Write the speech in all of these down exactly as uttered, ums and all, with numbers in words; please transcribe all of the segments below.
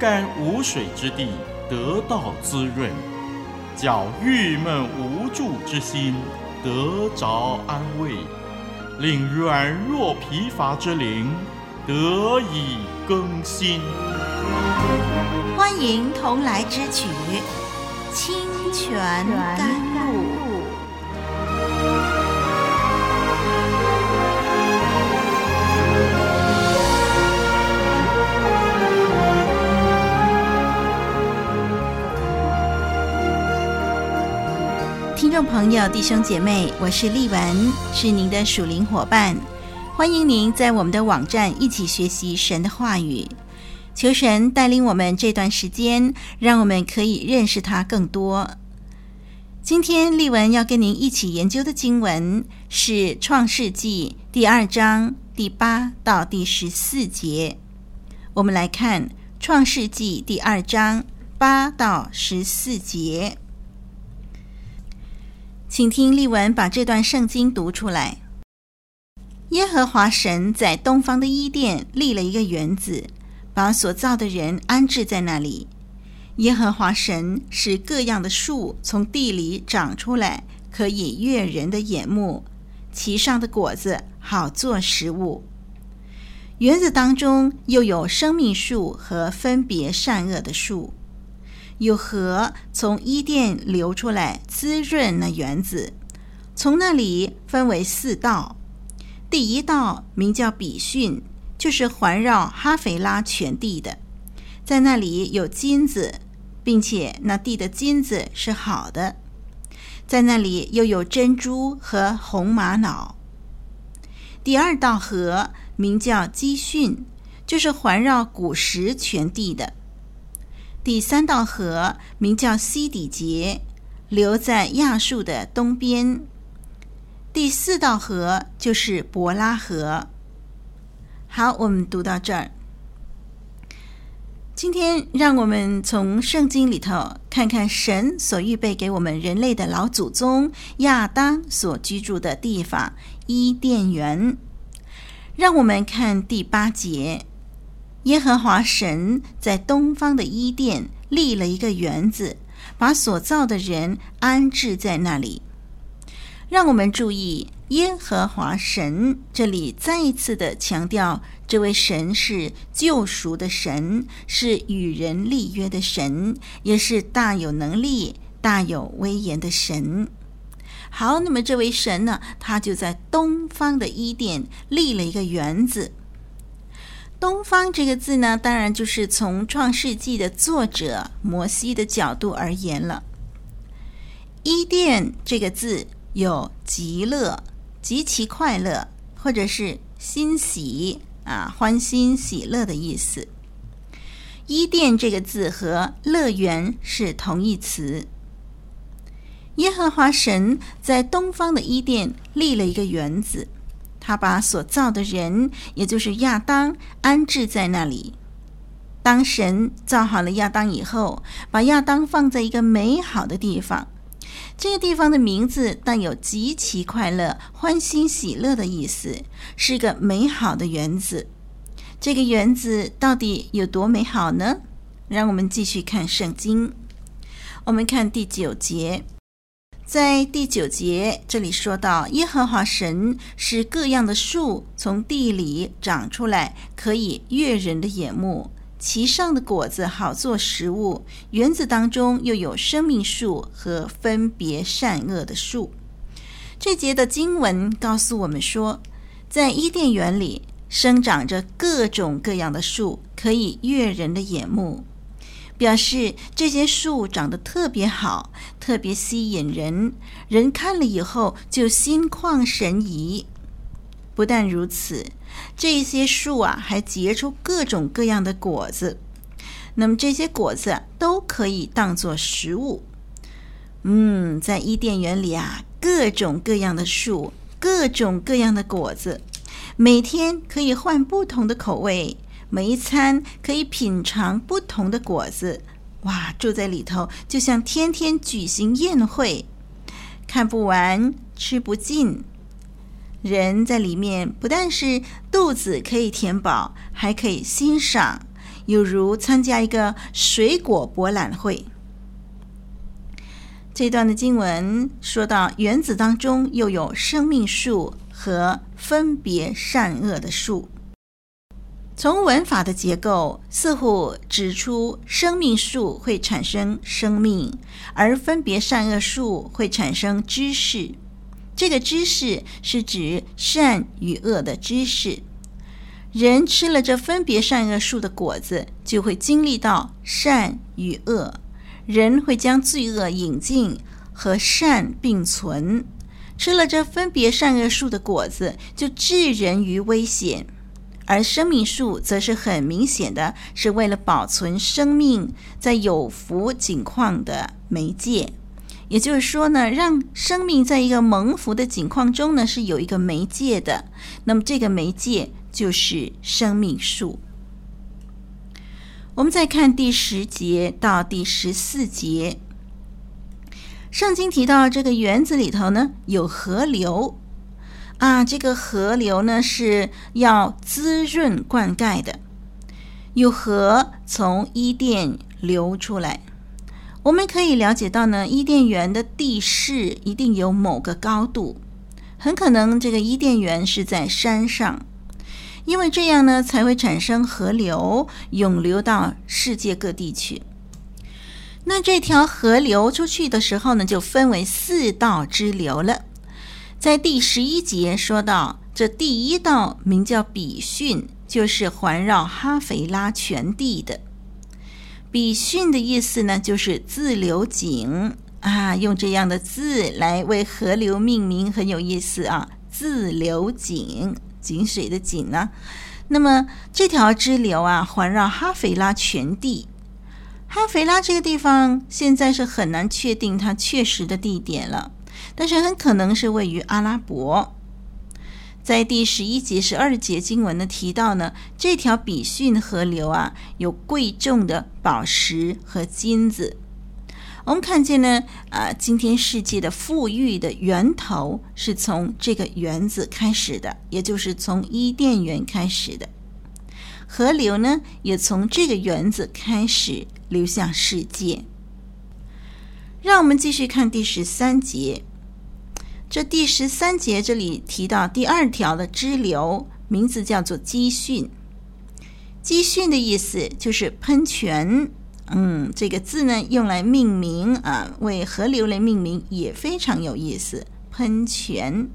干无水之地得到滋润，较郁闷无助之心得着安慰，令软弱疲乏之灵得以更新。欢迎同来之曲《清泉甘露》。听众朋友弟兄姐妹，我是丽文，是您的属灵伙伴，欢迎您在我们的网站一起学习神的话语，求神带领我们这段时间，让我们可以认识他更多。今天丽文要跟您一起研究的经文是创世纪第二章第八到第十四节。我们来看创世纪第二章八到十四节，请听丽文把这段圣经读出来。耶和华神在东方的伊甸立了一个园子，把所造的人安置在那里。耶和华神使各样的树从地里长出来，可以悦人的眼目，其上的果子好做食物。园子当中又有生命树和分别善恶的树。有河从伊甸流出来，滋润了园子。从那里分为四道，第一道名叫比逊，就是环绕哈斐拉全地的，在那里有金子，并且那地的金子是好的，在那里又有珍珠和红玛瑙。第二道河名叫基逊，就是环绕古实全地的。第三道河名叫西底结，流在亚述的东边。第四道河就是伯拉河。好，我们读到这儿。今天让我们从圣经里头看看神所预备给我们人类的老祖宗亚当所居住的地方伊甸园。让我们看第八节，耶和华神在东方的伊甸立了一个园子，把所造的人安置在那里。让我们注意耶和华神，这里再一次的强调这位神是救赎的神，是与人立约的神，也是大有能力大有威严的神。好，那么这位神呢，他就在东方的伊甸立了一个园子。东方这个字呢，当然就是从创世纪的作者摩西的角度而言了。伊甸这个字有极乐、极其快乐，或者是欣喜啊，欢欣喜乐的意思。伊甸这个字和乐园是同义词。耶和华神在东方的伊甸立了一个园子，他把所造的人，也就是亚当，安置在那里。当神造好了亚当以后，把亚当放在一个美好的地方，这个地方的名字带有极其快乐、欢欣喜乐的意思，是个美好的园子。这个园子到底有多美好呢？让我们继续看圣经。我们看第九节，在第九节这里说到，耶和华神使各样的树从地里长出来，可以悦人的眼目，其上的果子好做食物。园子当中又有生命树和分别善恶的树。这节的经文告诉我们说，在伊甸园里生长着各种各样的树，可以悦人的眼目，表示这些树长得特别好，特别吸引人，人看了以后就心旷神怡。不但如此，这些树啊还结出各种各样的果子，那么这些果子都可以当作食物。嗯，在伊甸园里啊，各种各样的树，各种各样的果子，每天可以换不同的口味，每一餐可以品尝不同的果子。哇，住在里头就像天天举行宴会，看不完，吃不尽。人在里面不但是肚子可以填饱，还可以欣赏，有如参加一个水果博览会。这段的经文说到，园子当中又有生命树和分别善恶的树。从文法的结构似乎指出，生命树会产生生命，而分别善恶树会产生知识。这个知识是指善与恶的知识。人吃了这分别善恶树的果子，就会经历到善与恶。人会将罪恶引进，和善并存。吃了这分别善恶树的果子，就置人于危险。而生命树则是很明显的，是为了保存生命在有福景况的媒介。也就是说呢，让生命在一个蒙福的景况中呢，是有一个媒介的。那么这个媒介就是生命树。我们再看第十节到第十四节，圣经提到这个园子里头呢有河流。啊，这个河流呢是要滋润灌溉的，有河从伊甸流出来。我们可以了解到呢，伊甸园的地势一定有某个高度，很可能这个伊甸园是在山上，因为这样呢才会产生河流涌流到世界各地去。那这条河流出去的时候呢，就分为四道支流了。在第十一节说到，这第一道名叫比逊，就是环绕哈斐拉全地的。比逊的意思呢，就是自流井啊，用这样的字来为河流命名，很有意思啊。自流井，井水的井呢、啊。那么这条支流啊，环绕哈斐拉全地。哈斐拉这个地方现在是很难确定它确实的地点了。但是很可能是位于阿拉伯。在第十一节、十二节经文呢提到呢，这条比逊河流啊，有贵重的宝石和金子。我们看见呢，啊，今天世界的富裕的源头是从这个园子开始的，也就是从伊甸园开始的。河流呢，也从这个园子开始流向世界。让我们继续看第十三节。这第十三节这里提到第二条的支流，名字叫做基训。基训的意思就是喷泉。嗯，这个字呢用来命名啊，为河流来命名也非常有意思。喷泉。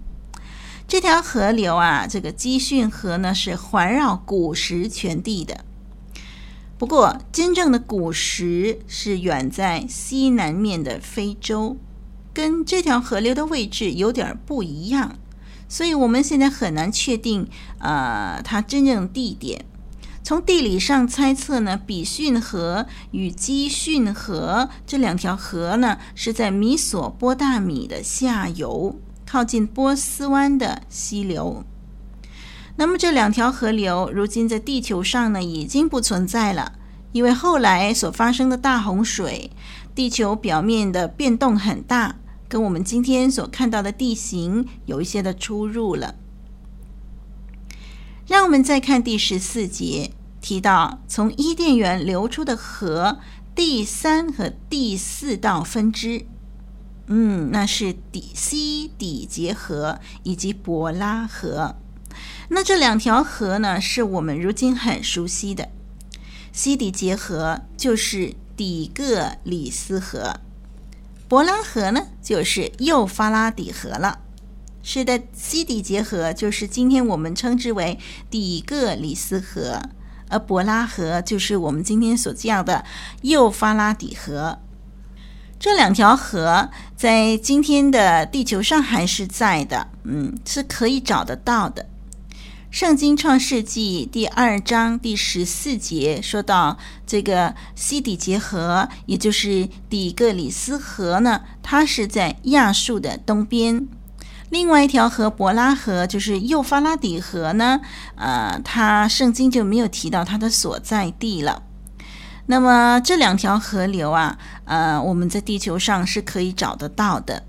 这条河流啊，这个基训河呢是环绕古实全地的。不过真正的古实是远在西南面的非洲，跟这条河流的位置有点不一样，所以我们现在很难确定、呃、它真正的地点。从地理上猜测呢，比逊河与基逊河这两条河呢是在米索波大米的下游，靠近波斯湾的溪流。那么这两条河流如今在地球上呢已经不存在了，因为后来所发生的大洪水，地球表面的变动很大，跟我们今天所看到的地形有一些的出入了。让我们再看第十四节，提到从伊甸园流出的河第三和第四道分支，嗯，那是西底结河以及伯拉河。那这两条河呢是我们如今很熟悉的。西底结河就是底格里斯河，伯拉河呢就是幼发拉底河了。是的，西底结河就是今天我们称之为底格里斯河，而伯拉河就是我们今天所叫的幼发拉底河。这两条河在今天的地球上还是在的，嗯，是可以找得到的。圣经创世纪第二章第十四节说到，这个西底结河也就是底格里斯河呢，它是在亚述的东边。另外一条河伯拉河就是幼发拉底河呢，呃，它圣经就没有提到它的所在地了。那么这两条河流啊，呃，我们在地球上是可以找得到的，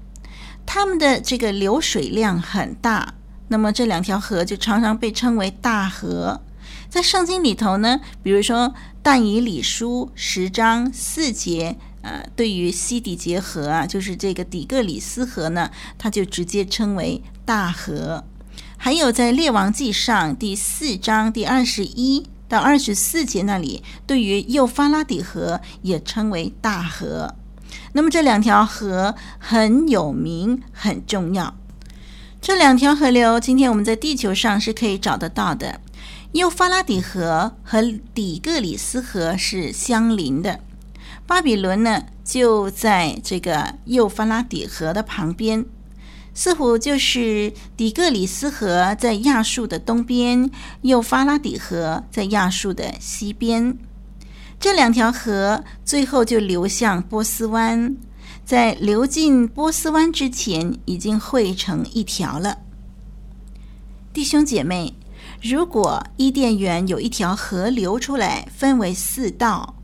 它们的这个流水量很大。那么这两条河就常常被称为大河，在圣经里头呢，比如说但以理书十章四节，呃，对于西底结河啊，就是这个底各里斯河呢，它就直接称为大河。还有在列王记上第四章第二十一到二十四节那里，对于幼发拉底河也称为大河。那么这两条河很有名，很重要。这两条河流今天我们在地球上是可以找得到的。幼发拉底河和底各里斯河是相邻的，巴比伦呢就在这个幼发拉底河的旁边，似乎就是底各里斯河在亚述的东边，幼发拉底河在亚述的西边。这两条河最后就流向波斯湾，在流进波斯湾之前已经汇成一条了。弟兄姐妹，如果伊甸园有一条河流出来，分为四道，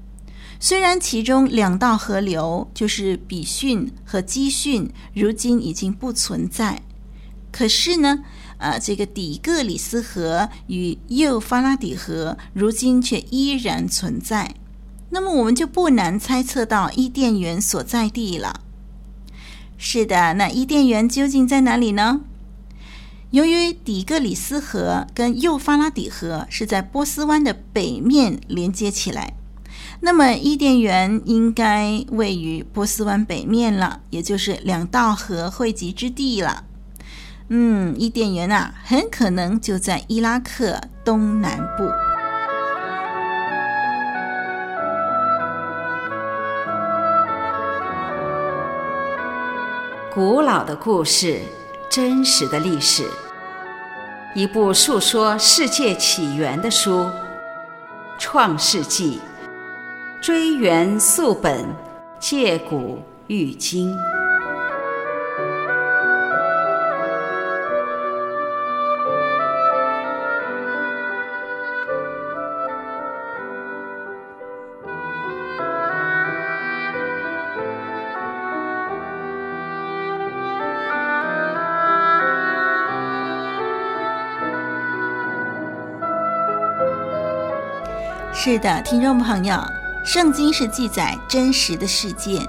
虽然其中两道河流，就是比逊和基逊，如今已经不存在，可是呢、呃、这个底各里斯河与幼发拉底河如今却依然存在，那么我们就不难猜测到伊甸园所在地了。是的，那伊甸园究竟在哪里呢？由于底各里斯河跟幼发拉底河是在波斯湾的北面连接起来，那么伊甸园应该位于波斯湾北面了，也就是两道河汇集之地了。嗯，伊甸园啊，很可能就在伊拉克东南部。古老的故事，真实的历史，一部述说世界起源的书，《创世纪》，追源溯本，借古喻今。是的，听众朋友，圣经是记载真实的世界，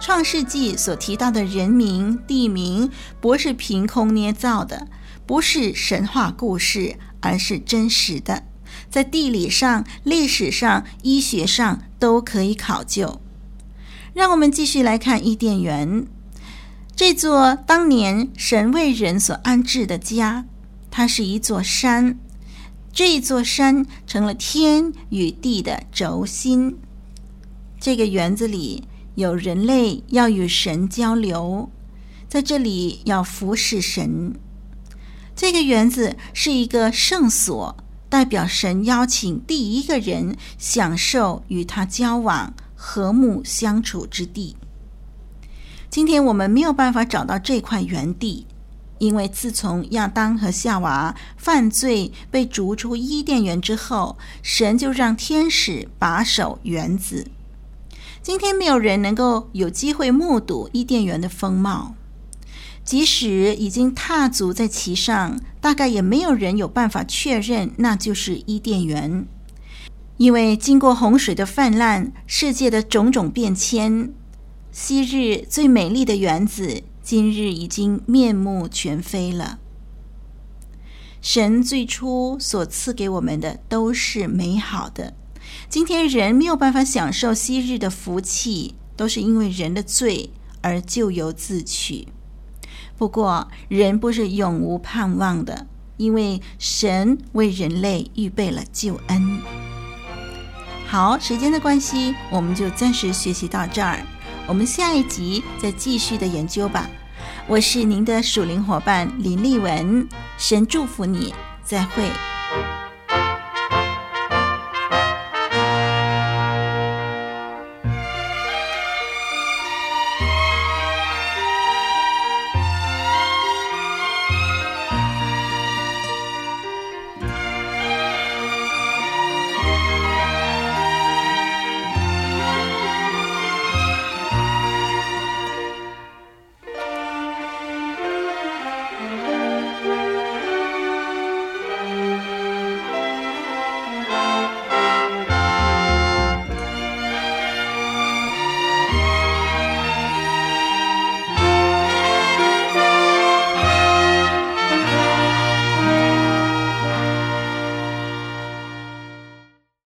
创世纪所提到的人名、地名，不是凭空捏造的，不是神话故事，而是真实的，在地理上、历史上、医学上都可以考究。让我们继续来看伊甸园，这座当年神为人所安置的家，它是一座山，这座山成了天与地的轴心。这个园子里有人类要与神交流，在这里要服侍神。这个园子是一个圣所，代表神邀请第一个人享受与他交往、和睦相处之地。今天我们没有办法找到这块园地，因为自从亚当和夏娃犯罪被逐出伊甸园之后，神就让天使把守园子。今天没有人能够有机会目睹伊甸园的风貌，即使已经踏足在其上，大概也没有人有办法确认那就是伊甸园。因为经过洪水的泛滥，世界的种种变迁，昔日最美丽的园子今日已经面目全非了。神最初所赐给我们的都是美好的，今天人没有办法享受昔日的福气，都是因为人的罪而咎由自取。不过人不是永无盼望的，因为神为人类预备了救恩。好，时间的关系，我们就暂时学习到这儿，我们下一集再继续的研究吧。我是您的属灵伙伴林丽文，神祝福你，再会。